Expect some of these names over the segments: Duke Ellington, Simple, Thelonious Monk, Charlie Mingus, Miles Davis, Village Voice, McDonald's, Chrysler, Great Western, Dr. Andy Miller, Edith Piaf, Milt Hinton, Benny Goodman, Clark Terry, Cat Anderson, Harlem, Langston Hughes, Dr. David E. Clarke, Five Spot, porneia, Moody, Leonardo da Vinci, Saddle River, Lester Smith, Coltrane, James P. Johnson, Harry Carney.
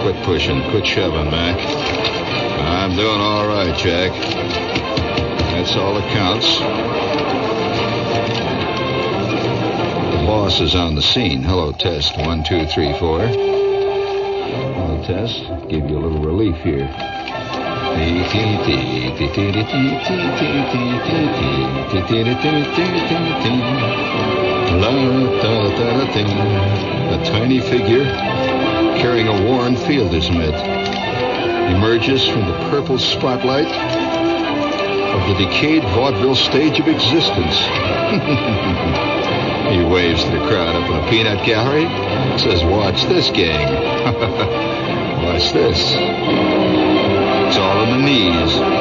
Quit pushing. Quit shoving, Mac. I'm doing all right, Jack. That's all that counts. The boss is on the scene. Hello, test. 1, 2, 3, 4. Hello, test. Give you a little relief here. A tiny figure carrying a worn field instrument emerges from the purple spotlight of the decayed vaudeville stage of existence. He waves to the crowd up in the peanut gallery, says, "Watch this, gang. Watch this." It's all in the knees.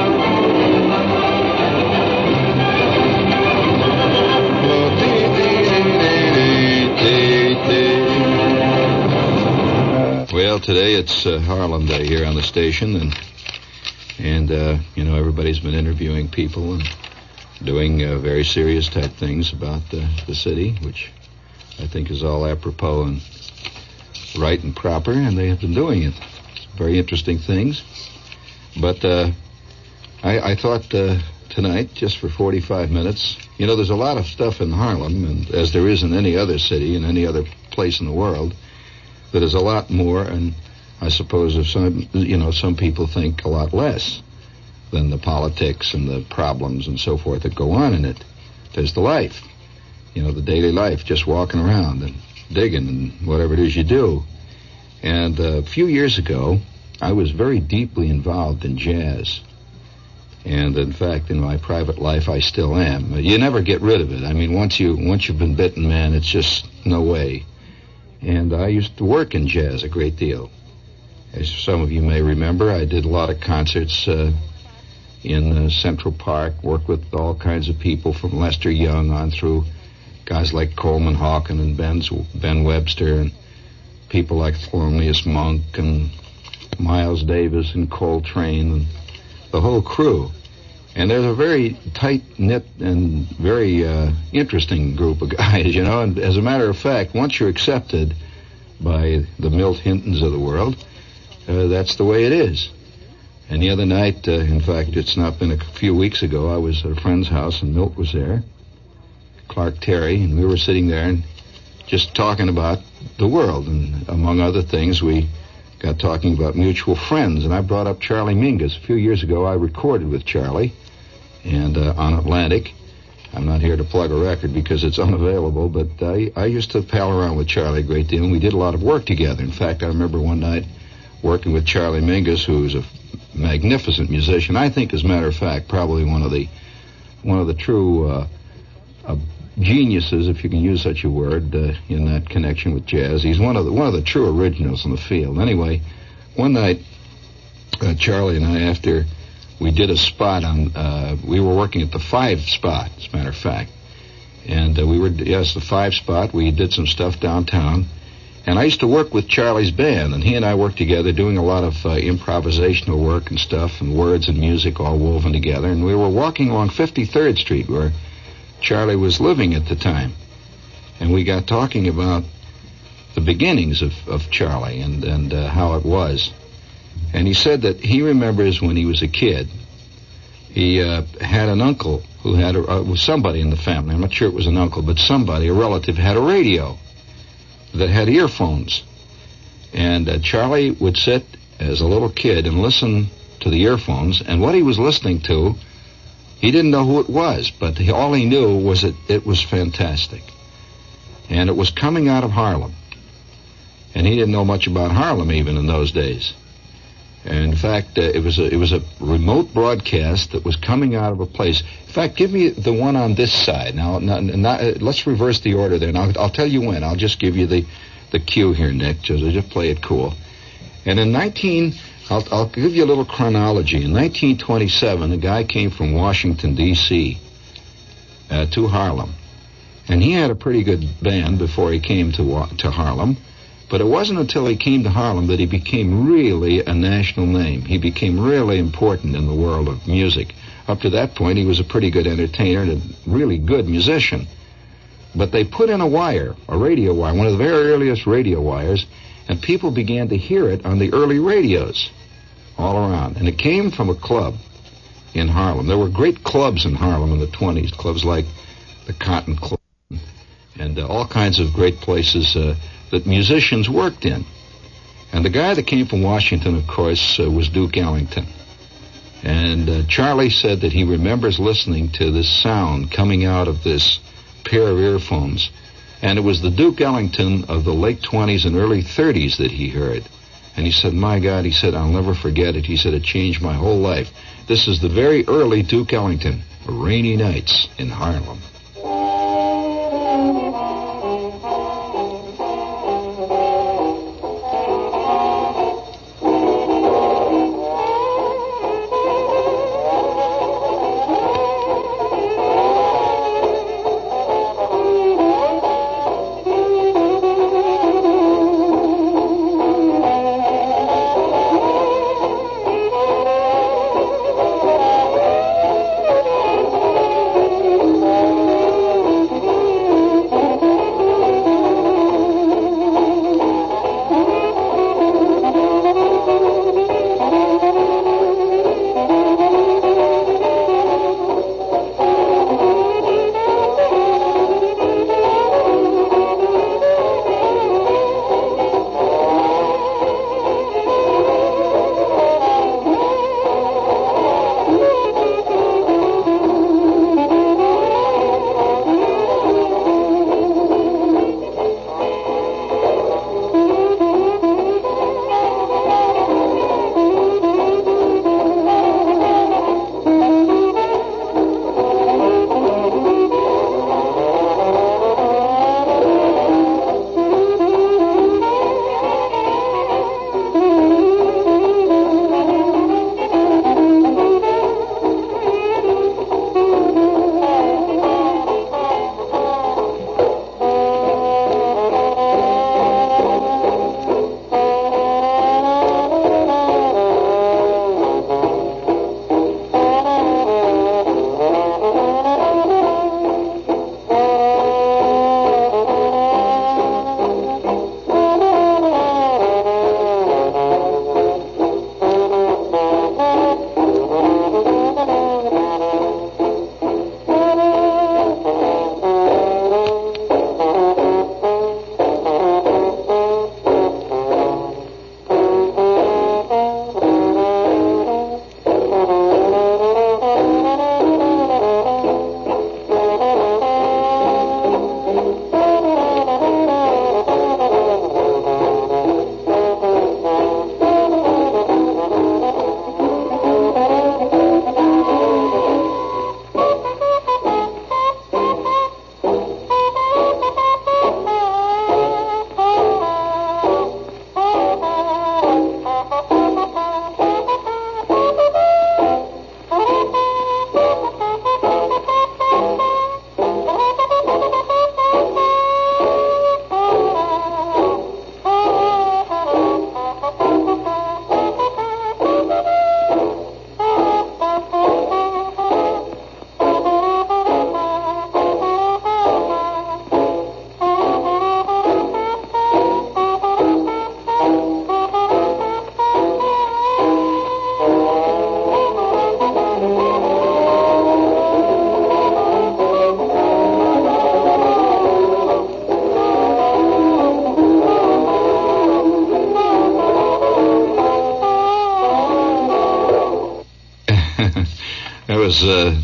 Well, today it's Harlem Day here on the station, and you know, everybody's been interviewing people and doing very serious type things about the city, which I think is all apropos and right and proper, and they have been doing it. It's very interesting things. But I thought tonight, just for 45 minutes, you know, there's a lot of stuff in Harlem, and as there is in any other city, in any other place in the world, that is a lot more, and I suppose if some people think a lot less than the politics and the problems and so forth that go on in it. There's the life, you know, the daily life, just walking around and digging and whatever it is you do. And a few years ago, I was very deeply involved in jazz. And, in fact, in my private life, I still am. You never get rid of it. I mean, once you've been bitten, man, it's just no way. And I used to work in jazz a great deal. As some of you may remember, I did a lot of concerts in Central Park, worked with all kinds of people from Lester Young on through guys like Coleman Hawkins and Ben Webster and people like Thelonious Monk and Miles Davis and Coltrane and the whole crew. And there's a very tight-knit and very interesting group of guys, you know. And as a matter of fact, once you're accepted by the Milt Hintons of the world, that's the way it is. And the other night, in fact, it's not been a few weeks ago, I was at a friend's house and Milt was there, Clark Terry, and we were sitting there and just talking about the world. And among other things, we got talking about mutual friends, and I brought up Charlie Mingus. A few years ago, I recorded with Charlie and on Atlantic. I'm not here to plug a record because it's unavailable, but I used to pal around with Charlie a great deal, and we did a lot of work together. In fact, I remember one night working with Charlie Mingus, who's a magnificent musician. I think, as a matter of fact, probably one of the true geniuses, if you can use such a word, in that connection with jazz. He's one of the true originals in the field. Anyway, one night, Charlie and I, after we did a spot on, we were working at the Five Spot, as a matter of fact, and the Five Spot. We did some stuff downtown, and I used to work with Charlie's band, and he and I worked together doing a lot of improvisational work and stuff, and words and music all woven together. And we were walking along 53rd Street, where Charlie was living at the time, and we got talking about the beginnings of Charlie and how it was. And he said that he remembers when he was a kid, he had an uncle who had somebody in the family. I'm not sure it was an uncle, but somebody, a relative, had a radio that had earphones. And Charlie would sit as a little kid and listen to the earphones, and what he was listening to, he didn't know who it was, but all he knew was that it was fantastic. And it was coming out of Harlem. And he didn't know much about Harlem even in those days. And in fact, it was a remote broadcast that was coming out of a place. In fact, give me the one on this side. Now, let's reverse the order there. Now, I'll tell you when. I'll just give you the cue here, Nick. Just play it cool. And in I'll give you a little chronology. In 1927, a guy came from Washington, D.C. To Harlem. And he had a pretty good band before he came to Harlem. But it wasn't until he came to Harlem that he became really a national name. He became really important in the world of music. Up to that point, he was a pretty good entertainer and a really good musician. But they put in a wire, a radio wire, one of the very earliest radio wires, and people began to hear it on the early radios all around. And it came from a club in Harlem. There were great clubs in Harlem in the 20s, clubs like the Cotton Club and all kinds of great places that musicians worked in. And the guy that came from Washington, of course, was Duke Ellington. And Charlie said that he remembers listening to this sound coming out of this pair of earphones. And it was the Duke Ellington of the late 20s and early 30s that he heard. And he said, my God, he said, I'll never forget it. He said, it changed my whole life. This is the very early Duke Ellington, Rainy Nights in Harlem.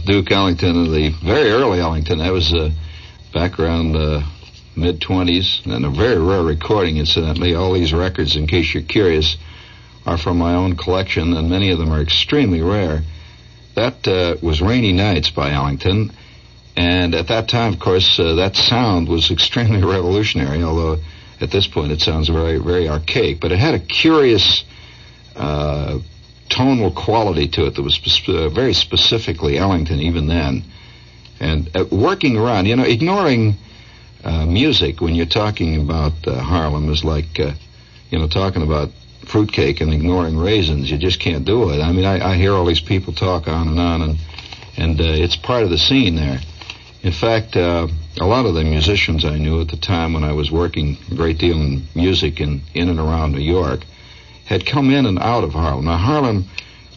Duke Ellington, the very early Ellington. That was back around the mid-20s, and a very rare recording, incidentally. All these records, in case you're curious, are from my own collection, and many of them are extremely rare. That was Rainy Nights by Ellington, and at that time, of course, that sound was extremely revolutionary, although at this point it sounds very, very archaic, but it had a curious tonal quality to it that was very specifically Ellington even then. And working around, you know, ignoring music when you're talking about Harlem is like, you know, talking about fruitcake and ignoring raisins. You just can't do it. I mean, I hear all these people talk on and on, and it's part of the scene there. In fact, a lot of the musicians I knew at the time when I was working a great deal in music in and around New York had come in and out of Harlem. Now, Harlem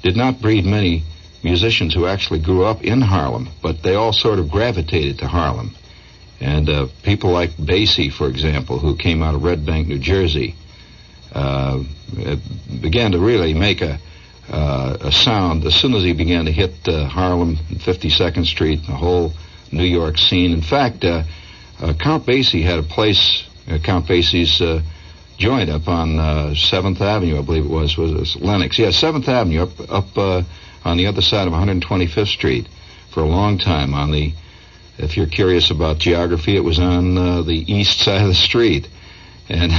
did not breed many musicians who actually grew up in Harlem, but they all sort of gravitated to Harlem. And people like Basie, for example, who came out of Red Bank, New Jersey, began to really make a sound as soon as he began to hit Harlem and 52nd Street and the whole New York scene. In fact, Count Basie had a place, Count Basie's joint up on 7th Avenue, I believe it was Lenox. Yeah, 7th Avenue, up on the other side of 125th Street for a long time. On the, if you're curious about geography, it was on the east side of the street. And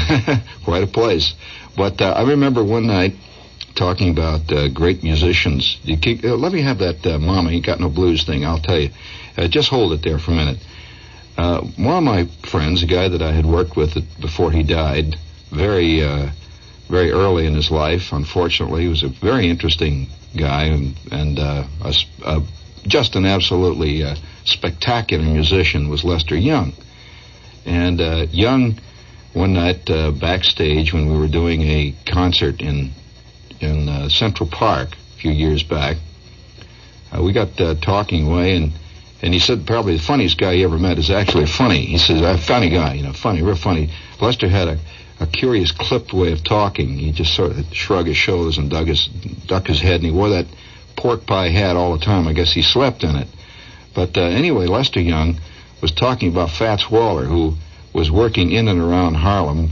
quite a place. But I remember one night talking about great musicians. You keep, let me have that Mama Ain't Got No Blues thing, I'll tell you. Just hold it there for a minute. One of my friends, a guy that I had worked with before he died, very early in his life, unfortunately, he was a very interesting guy and just an absolutely spectacular musician, was Lester Young. And Young, one night backstage when we were doing a concert in Central Park a few years back, we got talking away, and he said probably the funniest guy he ever met is actually funny. He says, a funny guy, funny, real funny. Lester had a curious clipped way of talking. He just sort of shrugged his shoulders and ducked his head, and he wore that pork pie hat all the time. I guess he slept in it. But anyway, Lester Young was talking about Fats Waller, who was working in and around Harlem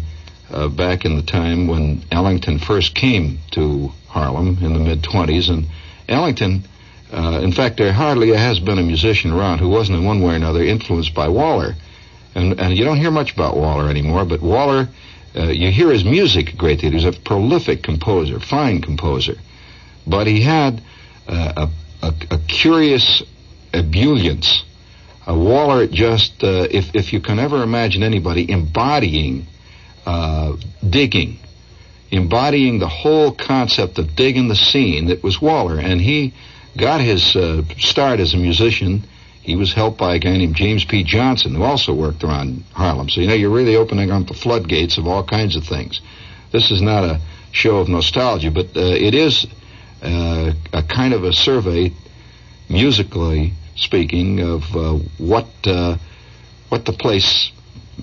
back in the time when Ellington first came to Harlem in the mid-20s. And Ellington, in fact, there hardly has been a musician around who wasn't in one way or another influenced by Waller. And you don't hear much about Waller anymore, but Waller, you hear his music a great deal. He was a prolific composer, fine composer. But he had a curious ebullience. Waller just, if you can ever imagine anybody embodying the whole concept of digging the scene, that was Waller. And he got his start as a musician. He was helped by a guy named James P. Johnson, who also worked around Harlem. So, you're really opening up the floodgates of all kinds of things. This is not a show of nostalgia, but it is a kind of a survey, musically speaking, of what the place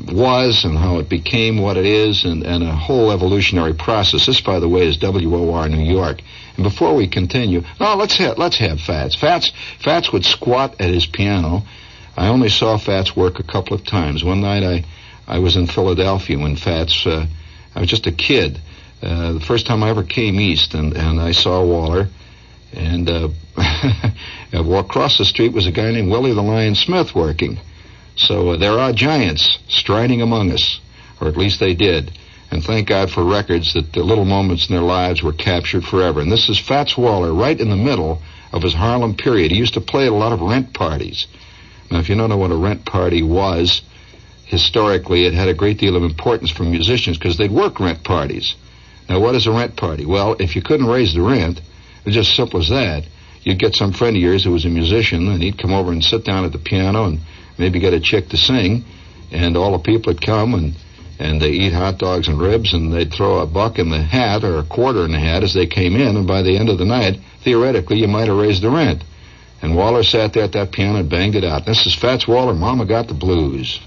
was and how it became what it is, and a whole evolutionary process. This, by the way, is WOR New York. And before we continue, let's have Fats. Fats would squat at his piano. I only saw Fats work a couple of times. One night I was in Philadelphia when Fats, I was just a kid, the first time I ever came east, and I saw Waller. And across the street was a guy named Willie the Lion Smith working. So there are giants striding among us, or at least they did. And thank God for records that the little moments in their lives were captured forever. And this is Fats Waller right in the middle of his Harlem period. He used to play at a lot of rent parties. Now, if you don't know what a rent party was, historically it had a great deal of importance for musicians because they'd work rent parties. Now, what is a rent party? Well, if you couldn't raise the rent, it's just simple as that. You'd get some friend of yours who was a musician, and he'd come over and sit down at the piano and maybe get a chick to sing, and all the people would come, and they'd eat hot dogs and ribs, and they'd throw a buck in the hat or a quarter in the hat as they came in, and by the end of the night, theoretically, you might have raised the rent. And Waller sat there at that piano and banged it out. This is Fats Waller, Mama Got the Blues.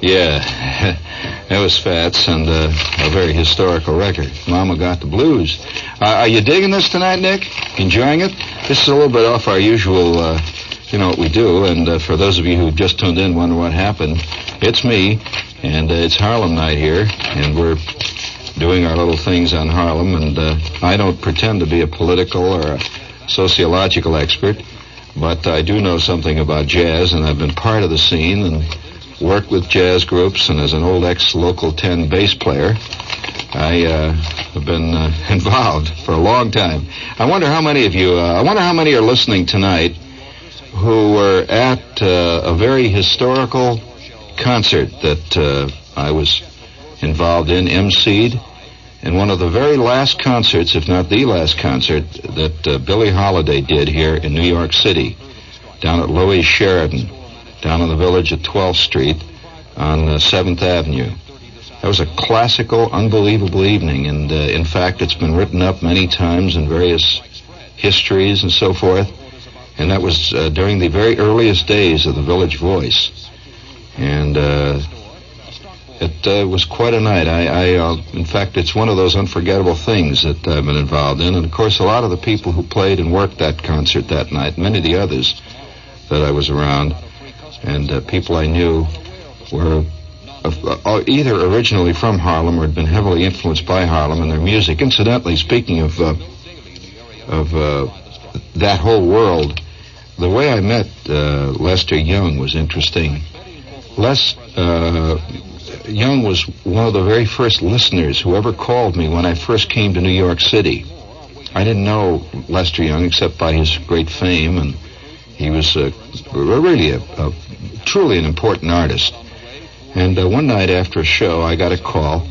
Yeah, that was Fats, and a very historical record. Mama Got the Blues. Are you digging this tonight, Nick? Enjoying it? This is a little bit off our usual, you know what we do, and for those of you who just tuned in wonder what happened, it's me, and it's Harlem night here, and we're doing our little things on Harlem, and I don't pretend to be a political or a sociological expert, but I do know something about jazz, and I've been part of the scene, and worked with jazz groups, and as an old ex-Local 10 bass player, I have been involved for a long time. I wonder how many are listening tonight who were at a very historical concert that I was involved in, emceed, and one of the very last concerts, if not the last concert, that Billie Holiday did here in New York City, down at Louis Sheridan, down in the village at 12th Street on 7th Avenue. That was a classical, unbelievable evening, and in fact, it's been written up many times in various histories and so forth, and that was during the very earliest days of the Village Voice, and it was quite a night. I in fact, it's one of those unforgettable things that I've been involved in, and of course, a lot of the people who played and worked that concert that night, many of the others that I was around, and people I knew were either originally from Harlem or had been heavily influenced by Harlem and their music. Incidentally, speaking of that whole world, the way I met Lester Young was interesting. Young was one of the very first listeners who ever called me when I first came to New York City. I didn't know Lester Young except by his great fame, and he was really truly an important artist. And one night after a show, I got a call,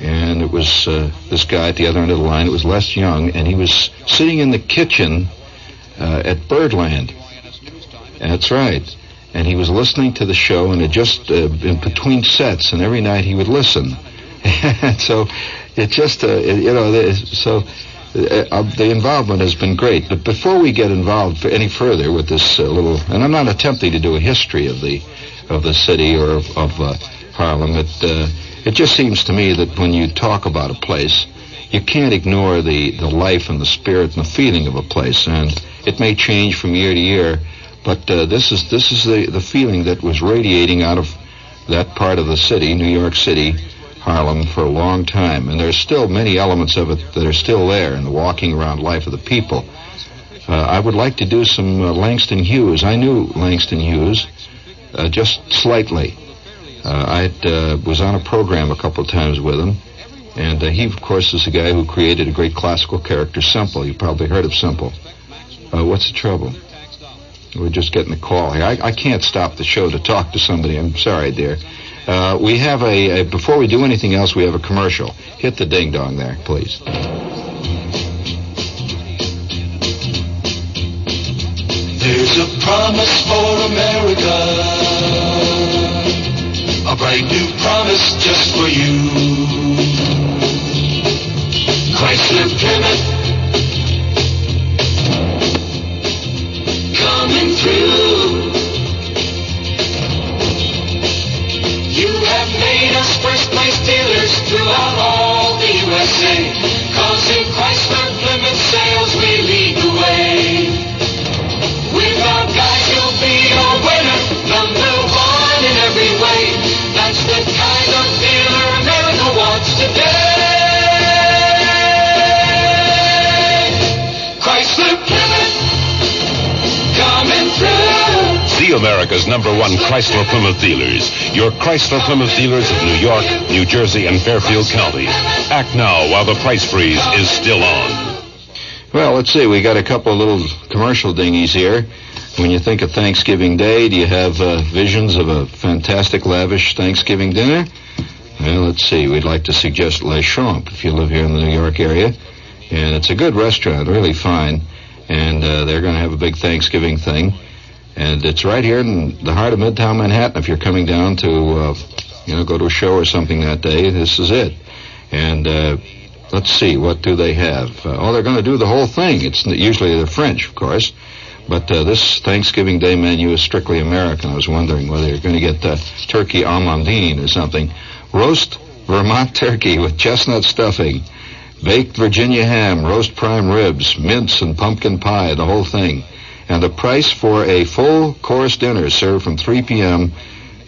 and it was this guy at the other end of the line. It was Les Young, and he was sitting in the kitchen at Birdland. That's right. And he was listening to the show, and it just in between sets, and every night he would listen. And so it just, you know, so... the involvement has been great. But before we get involved any further with this little, and I'm not attempting to do a history of the city or of Harlem, it just seems to me that when you talk about a place, you can't ignore the life and the spirit and the feeling of a place. And it may change from year to year, but this is the feeling that was radiating out of that part of the city, New York City, Harlem, for a long time, and there's still many elements of it that are still there in the walking around life of the people. I would like to do some Langston Hughes. I knew Langston Hughes just slightly. I was on a program a couple of times with him, and he, of course, is the guy who created a great classical character, Simple. You probably heard of Simple. What's the trouble? We're just getting a call here. I can't stop the show to talk to somebody. I'm sorry, dear. We have before we do anything else, we have a commercial. Hit the ding-dong there, please. There's a promise for America, a bright new promise just for you. Chrysler Plymouth, coming through. You have made us first place dealers throughout all the USA. 'Cause in Chrysler Plymouth sales we lead the way. With our guys you'll be a winner, #1 in every way. That's the kind of dealer America wants today. Chrysler Plymouth, coming through. See America's #1 Chrysler Plymouth dealers. Your Chrysler Plymouth dealers of New York, New Jersey, and Fairfield County. Act now while the price freeze is still on. Well, let's see. We got a couple of little commercial dingies here. When you think of Thanksgiving Day, do you have visions of a fantastic, lavish Thanksgiving dinner? Well, let's see. We'd like to suggest Le Champ if you live here in the New York area. And it's a good restaurant, really fine. And they're going to have a big Thanksgiving thing. And it's right here in the heart of Midtown Manhattan. If you're coming down to, go to a show or something that day, this is it. And let's see, what do they have? They're going to do the whole thing. Usually they're French, of course. But this Thanksgiving Day menu is strictly American. I was wondering whether you're going to get turkey amandine or something. Roast Vermont turkey with chestnut stuffing, baked Virginia ham, roast prime ribs, mince and pumpkin pie, the whole thing. And the price for a full course dinner served from 3 p.m.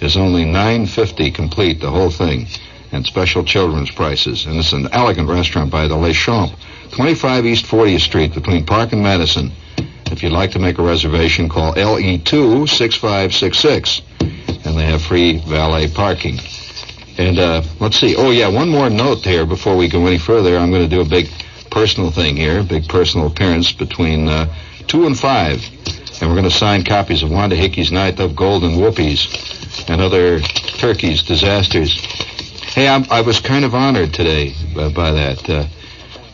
is only $9.50 complete, the whole thing, and special children's prices. And it's an elegant restaurant by the Le Champ, 25 East 40th Street between Park and Madison. If you'd like to make a reservation, call LE2-6566, and they have free valet parking. And let's see. Oh, yeah, one more note here before we go any further. I'm going to do a big personal thing here, big personal appearance between 2 and 5. And we're going to sign copies of Wanda Hickey's Night of Golden Whoopies and other turkeys, disasters. Hey, I was kind of honored today by that.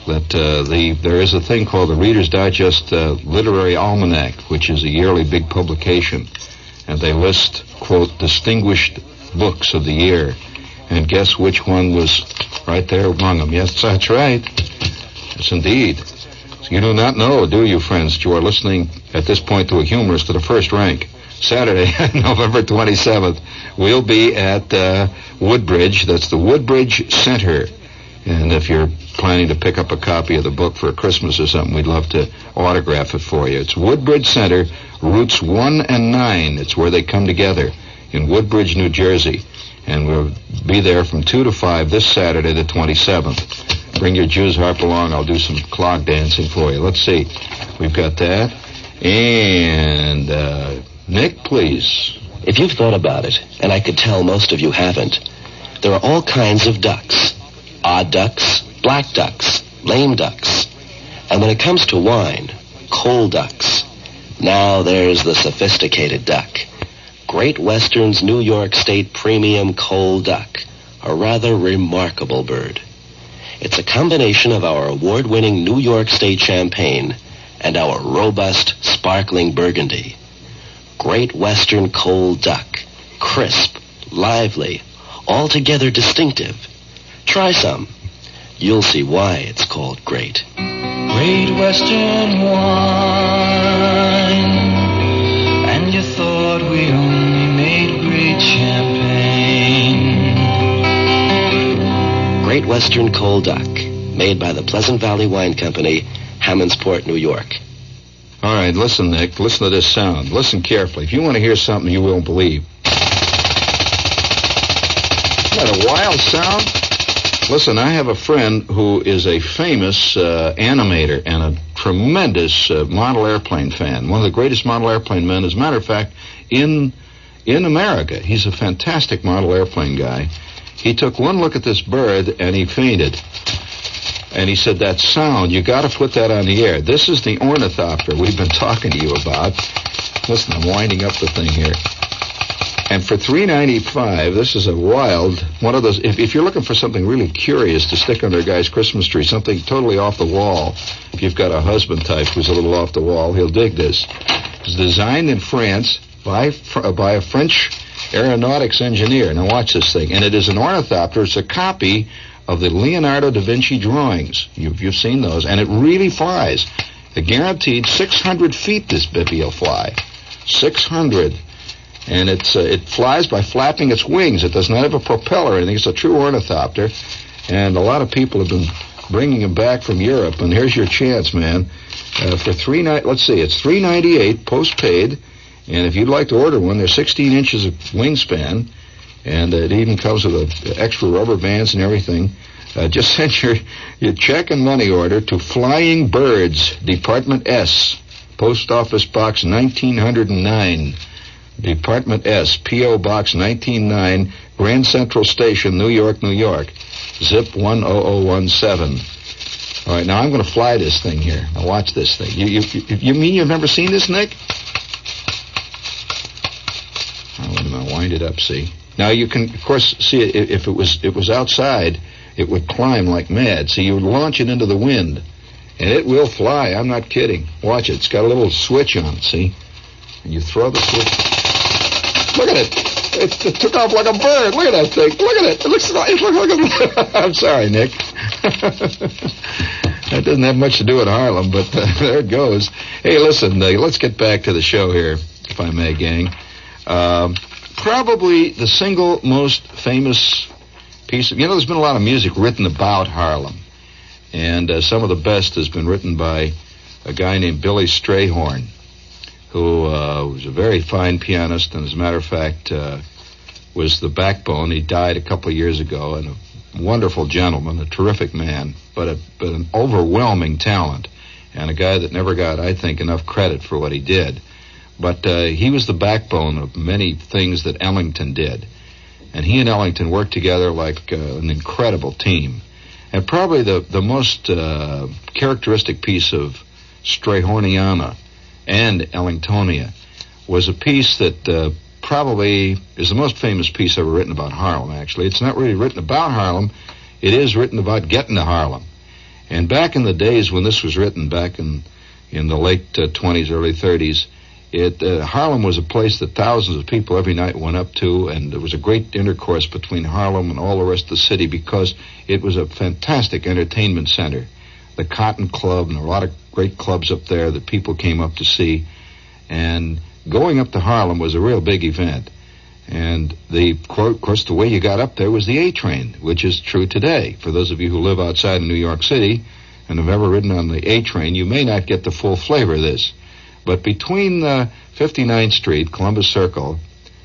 There is a thing called the Reader's Digest Literary Almanac, which is a yearly big publication. And they list, quote, distinguished books of the year. And guess which one was right there among them. Yes, that's right. Yes, indeed. So you do not know, do you, friends, that you are listening at this point to a humorist of the first rank. Saturday, November 27th, we'll be at Woodbridge. That's the Woodbridge Center. And if you're planning to pick up a copy of the book for Christmas or something, we'd love to autograph it for you. It's Woodbridge Center, Routes 1 and 9. It's where they come together in Woodbridge, New Jersey. And we'll be there from 2 to 5 this Saturday, the 27th. Bring your Jew's harp along. I'll do some clog dancing for you. Let's see. We've got that. And, Nick, please. If you've thought about it, and I could tell most of you haven't, there are all kinds of ducks. Odd ducks, black ducks, lame ducks. And when it comes to wine, cold ducks. Now there's the sophisticated duck. Great Western's New York State Premium Cold Duck, a rather remarkable bird. It's a combination of our award-winning New York State Champagne and our robust, sparkling Burgundy. Great Western Cold Duck, crisp, lively, altogether distinctive. Try some. You'll see why it's called great. Great Western wine. And you thought we only made great champagne. Great Western Cold Duck, made by the Pleasant Valley Wine Company, Hammondsport, New York. All right, listen, Nick. Listen to this sound. Listen carefully. If you want to hear something you won't believe. Isn't that a wild sound? Listen, I have a friend who is a famous animator and a tremendous model airplane fan. One of the greatest model airplane men, as a matter of fact, in America. He's a fantastic model airplane guy. He took one look at this bird and he fainted. And he said, that sound, you got to put that on the air. This is the ornithopter we've been talking to you about. Listen, I'm winding up the thing here. And for $3.95, this is a wild, one of those, if you're looking for something really curious to stick under a guy's Christmas tree, something totally off the wall, if you've got a husband type who's a little off the wall, he'll dig this. It was designed in France by a French aeronautics engineer. Now watch this thing. And it is an ornithopter. It's a copy of the Leonardo da Vinci drawings. You've seen those. And it really flies. A guaranteed 600 feet this bippy will fly. 600. And it flies by flapping its wings. It does not have a propeller or anything. It's a true ornithopter. And a lot of people have been bringing them back from Europe. And here's your chance, man. For it's $3.98 postpaid. And if you'd like to order one, they're 16 inches of wingspan. And it even comes with extra rubber bands and everything. Just send your check and money order to Flying Birds, Department S, Post Office Box 1909. Department S, P.O. Box 199, Grand Central Station, New York, New York. Zip 10017. All right, now I'm going to fly this thing here. Now watch this thing. You mean you've never seen this, Nick? Oh, wait a minute, wind it up, see? Now you can, of course, see if it was outside, it would climb like mad. So you would launch it into the wind, and it will fly. I'm not kidding. Watch it. It's got a little switch on it, see? And you throw the switch. Look at it. It took off like a bird. Look at that thing. Look at it. It looks like a... I'm sorry, Nick. That doesn't have much to do with Harlem, but there it goes. Hey, listen, let's get back to the show here, if I may, gang. Probably the single most famous piece of... there's been a lot of music written about Harlem, and some of the best has been written by a guy named Billy Strayhorn, who was a very fine pianist, and as a matter of fact, was the backbone. He died a couple of years ago, and a wonderful gentleman, a terrific man, but an overwhelming talent, and a guy that never got, I think, enough credit for what he did. But he was the backbone of many things that Ellington did. And he and Ellington worked together like an incredible team. And probably the most characteristic piece of Strayhorniana and Ellingtonia was a piece that probably is the most famous piece ever written about Harlem, actually. It's not really written about Harlem. It is written about getting to Harlem. And back in the days when this was written, back in the late 20s, early 30s, Harlem was a place that thousands of people every night went up to, and there was a great intercourse between Harlem and all the rest of the city because it was a fantastic entertainment center. The Cotton Club, and a lot of great clubs up there that people came up to see. And going up to Harlem was a real big event. And of course, the way you got up there was the A train, which is true today. For those of you who live outside of New York City and have ever ridden on the A train, you may not get the full flavor of this. But between 59th Street, Columbus Circle,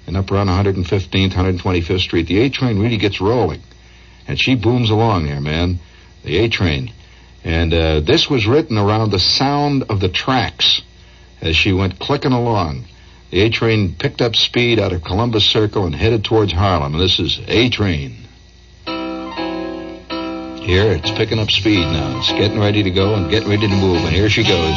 and up around 115th, 125th Street, the A train really gets rolling. And she booms along there, man, the A train. And this was written around the sound of the tracks as she went clicking along. The A train picked up speed out of Columbus Circle and headed towards Harlem. And this is A train. Here, it's picking up speed now. It's getting ready to go and getting ready to move. And here she goes.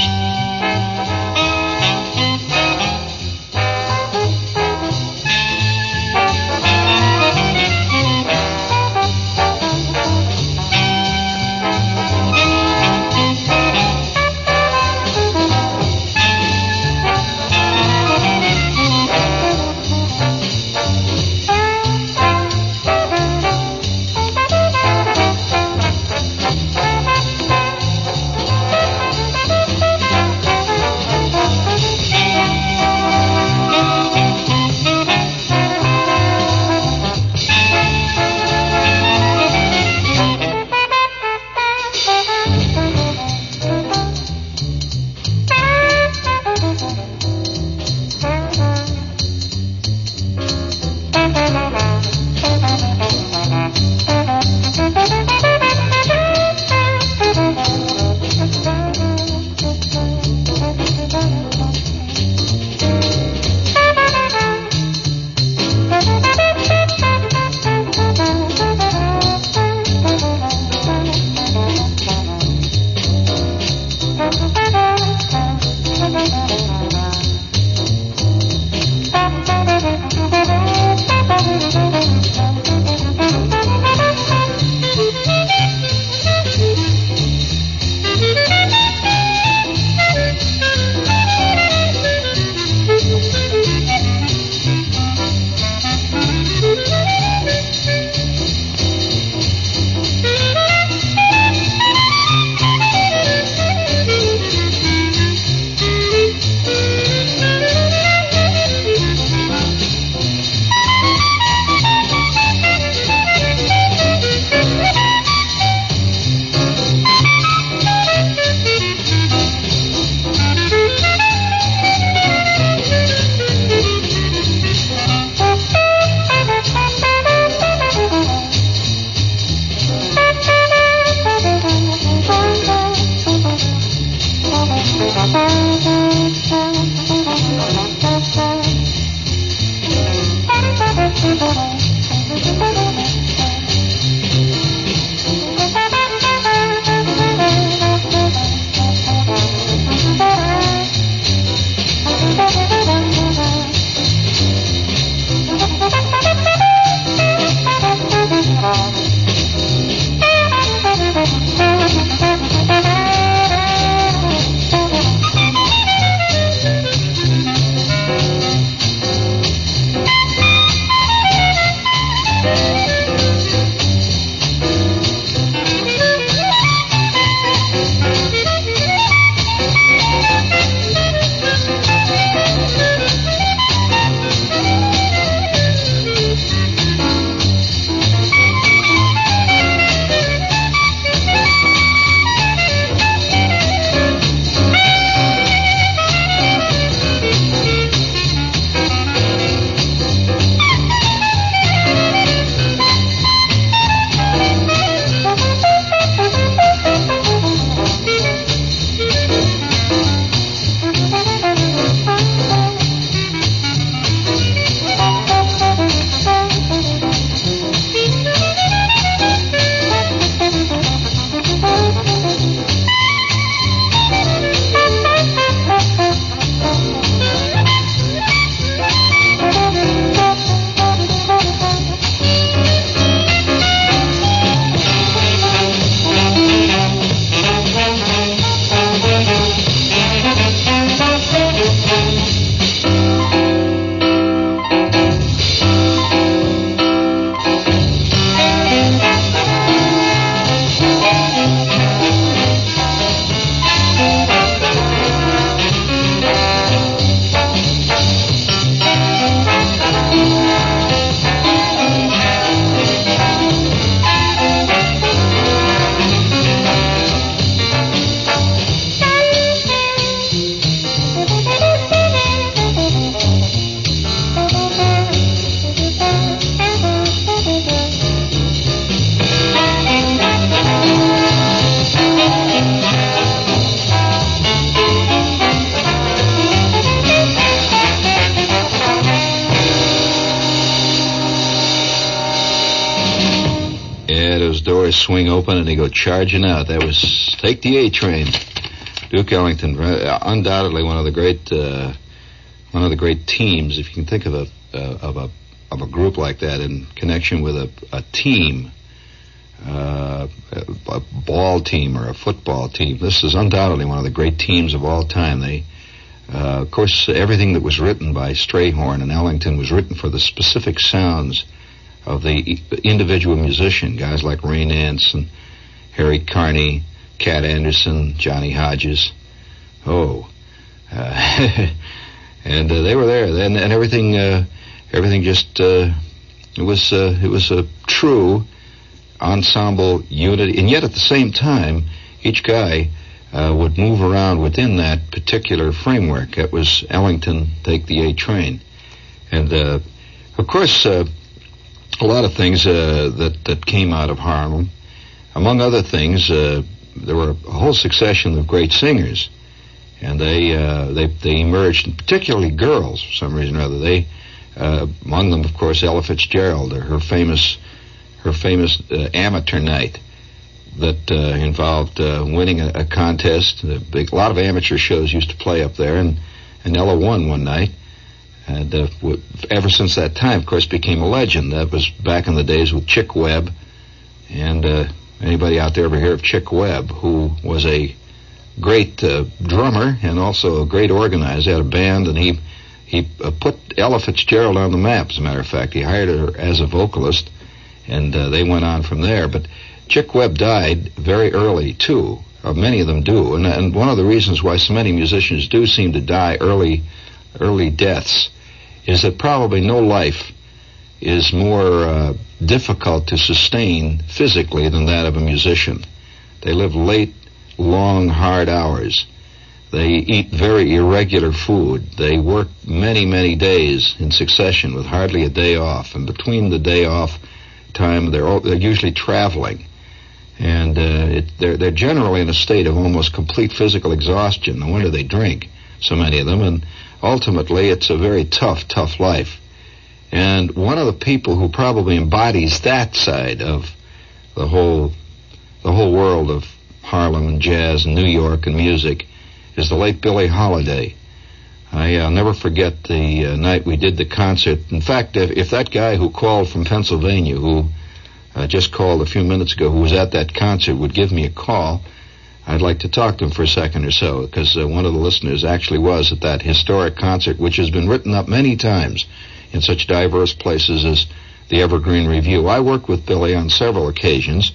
those doors swing open and they go charging out. That was Take the A Train. Duke Ellington, undoubtedly one of the great teams, if you can think of a group like that in connection with a team, a ball team or a football team. This is undoubtedly one of the great teams of all time. They, of course, everything that was written by Strayhorn and Ellington was written for the specific sounds of the individual musician. Guys like Ray Nance and Harry Carney, Cat Anderson, Johnny Hodges. And they were there, and everything just it was a true ensemble unit. And yet at the same time, each guy would move around within that particular framework. That was Ellington, Take the A Train, and of course a lot of things that came out of Harlem. Among other things, there were a whole succession of great singers. And they emerged, and particularly girls, for some reason or other. They, among them, of course, Ella Fitzgerald, her famous amateur night that involved winning a contest. A lot of amateur shows used to play up there, and Ella won one night. And ever since that time, of course, became a legend. That was back in the days with Chick Webb. And anybody out there ever hear of Chick Webb, who was a great drummer and also a great organizer? He had a band, and he put Ella Fitzgerald on the map. As a matter of fact, he hired her as a vocalist, and they went on from there. But Chick Webb died very early too. Many of them do, and one of the reasons why so many musicians do seem to die early deaths is that probably no life is more difficult to sustain physically than that of a musician. They live late, long, hard hours. They eat very irregular food. They work many, many days in succession with hardly a day off. And between the day off time, they're usually traveling. And they're generally in a state of almost complete physical exhaustion. No wonder they drink, so many of them. And ultimately, it's a very tough life. And one of the people who probably embodies that side of the whole world of Harlem and jazz and New York and music is the late Billie Holiday. I'll never forget the night we did the concert. In fact, if that guy who called from Pennsylvania, who just called a few minutes ago, who was at that concert, would give me a call, I'd like to talk to him for a second or so, because one of the listeners actually was at that historic concert, which has been written up many times in such diverse places as the Evergreen Review. I worked with Billie on several occasions,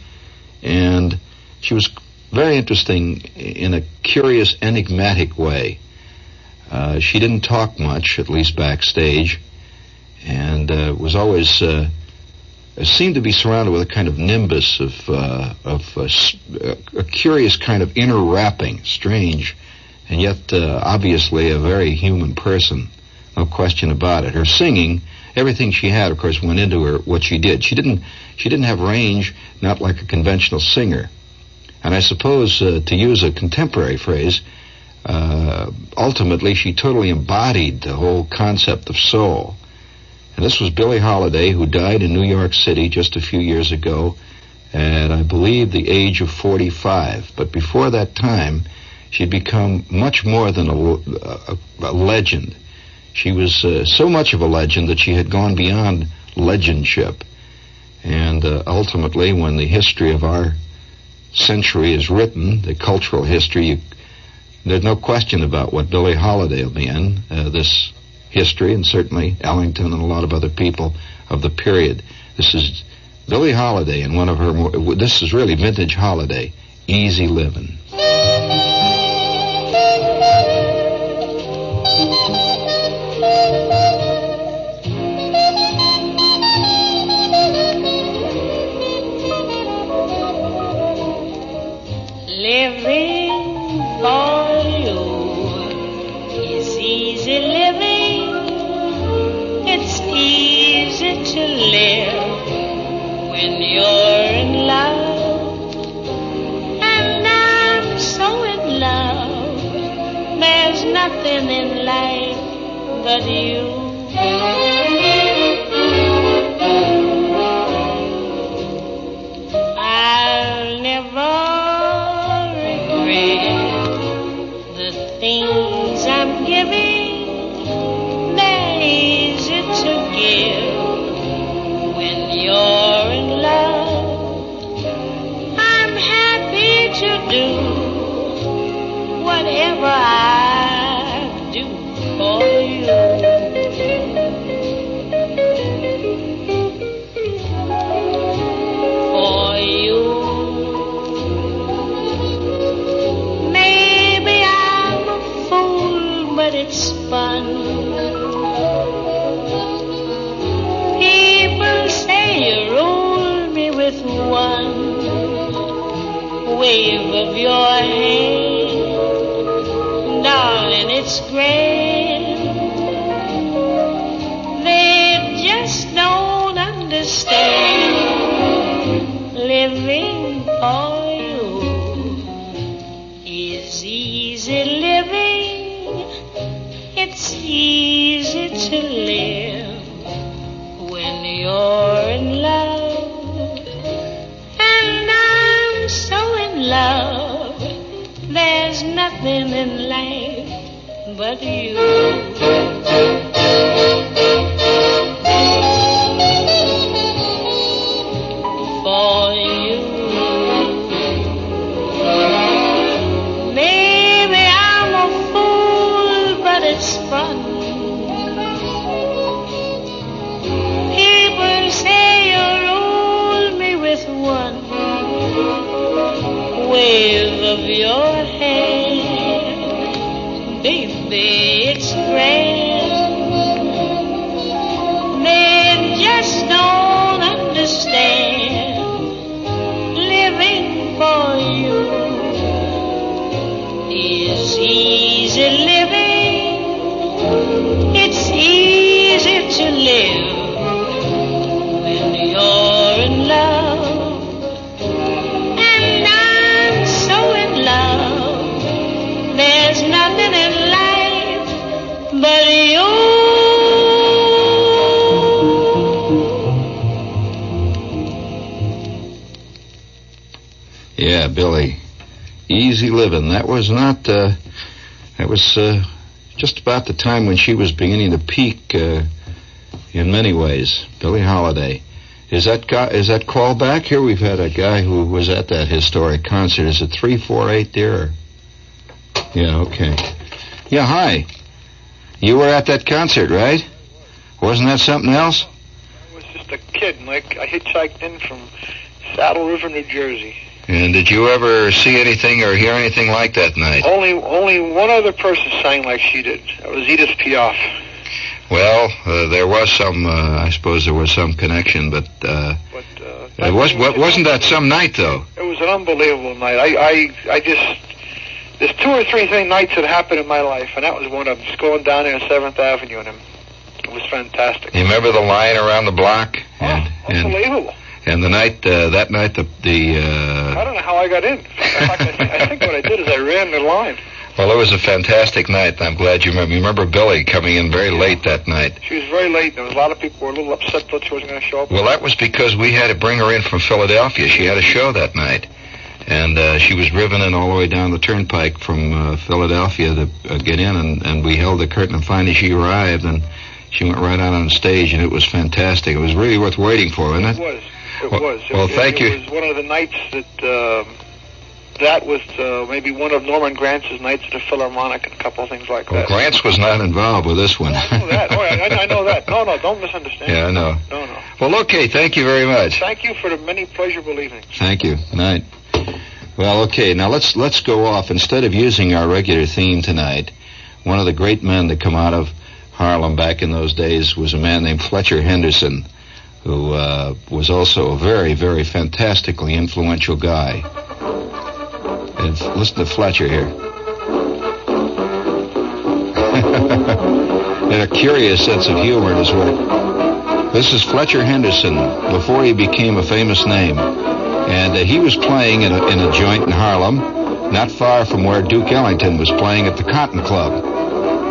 and she was very interesting in a curious, enigmatic way. She didn't talk much, at least backstage, and was always seemed to be surrounded with a kind of nimbus of a curious kind of inner wrapping, strange, and yet obviously a very human person, no question about it. Her singing, everything she had, of course, went into her what she did. She didn't have range, not like a conventional singer. And I suppose, to use a contemporary phrase, ultimately she totally embodied the whole concept of soul. And this was Billie Holiday, who died in New York City just a few years ago at, I believe, the age of 45. But before that time, she'd become much more than a legend. She was so much of a legend that she had gone beyond legendship. And ultimately, when the history of our century is written, the cultural history, there's no question about what Billie Holiday will be in this history, and certainly Ellington and a lot of other people of the period. This is Billie Holiday, and one of her more, this is really vintage Holiday, Easy Livin'. I do whatever I do for you. For you. Maybe I'm a fool, but it's fun. Wave of your hand, darling, it's grand. They just don't understand. Living for you is easy living. It's easy to live when you're in love. Love, there's nothing in life but you. Of your hand, baby, it's grand. They just don't understand. Living for you is easy living. It's easy to live when you're in love. There's nothing in life but you. Yeah, Billy. Easy living. That was not, just about the time when she was beginning to peak, in many ways. Billie Holiday. Is that call back? Here we've had a guy who was at that historic concert. Is it 348 there? Yeah, okay. Yeah, hi. You were at that concert, right? Wasn't that something else? I was just a kid, and I hitchhiked in from Saddle River, New Jersey. And did you ever see anything or hear anything like that night? Only one other person sang like she did. That was Edith Piaf. Well, there was some, I suppose there was some connection, wasn't that some night, though? It was an unbelievable night. There's two or three nights that happened in my life, and that was one of them. Just going down there on 7th Avenue, and it was fantastic. You remember the line around the block? Unbelievable. And the night, I don't know how I got in. In fact, I think what I did is I ran the line. Well, it was a fantastic night, and I'm glad you remember. You remember Billy coming in very late that night. She was very late, and there was a lot of people who were a little upset that she wasn't going to show up. Well, that was because we had to bring her in from Philadelphia. She had a show that night. And she was driven in all the way down the turnpike from Philadelphia to get in, and we held the curtain, and finally she arrived, and she went right out on the stage, and it was fantastic. It was really worth waiting for, wasn't it? It was. Well, thank you. It was one of the nights that was maybe one of Norman Grantz's nights at the Philharmonic and a couple of things like that. Well, Grantz was not involved with this one. I know that. I know that. No, don't misunderstand. Yeah, I know. No. Well, okay, thank you very much. Thank you for the many pleasurable evenings. Thank you. Night. Well, okay, now let's go off. Instead of using our regular theme tonight, one of the great men to come out of Harlem back in those days was a man named Fletcher Henderson, who was also a very, very fantastically influential guy. And listen to Fletcher here. And a curious sense of humor in his work. This is Fletcher Henderson, before he became a famous name. And he was playing in a joint in Harlem, not far from where Duke Ellington was playing at the Cotton Club.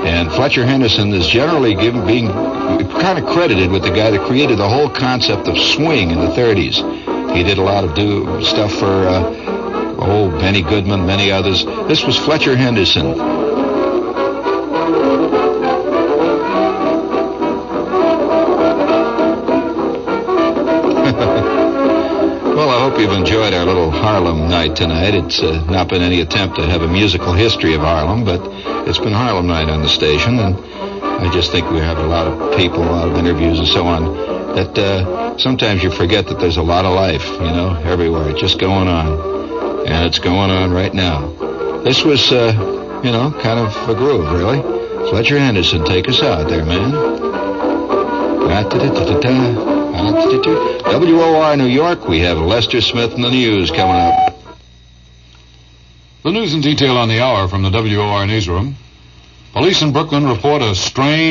And Fletcher Henderson is generally being kind of credited with the guy that created the whole concept of swing in the 30s. He did a lot of stuff for Benny Goodman, many others. This was Fletcher Henderson. hope you've enjoyed our little Harlem night tonight. It's not been any attempt to have a musical history of Harlem, but it's been Harlem night on the station, and I just think we have a lot of people, a lot of interviews and so on, that sometimes you forget that there's a lot of life, you know, everywhere. It's just going on, and it's going on right now. This was, you know, kind of a groove, really. Fletcher Henderson, take us out there, man. Da-da-da-da-da-da. WOR New York, we have Lester Smith and the news coming up. The news in detail on the hour from the WOR newsroom. Police in Brooklyn report a strange...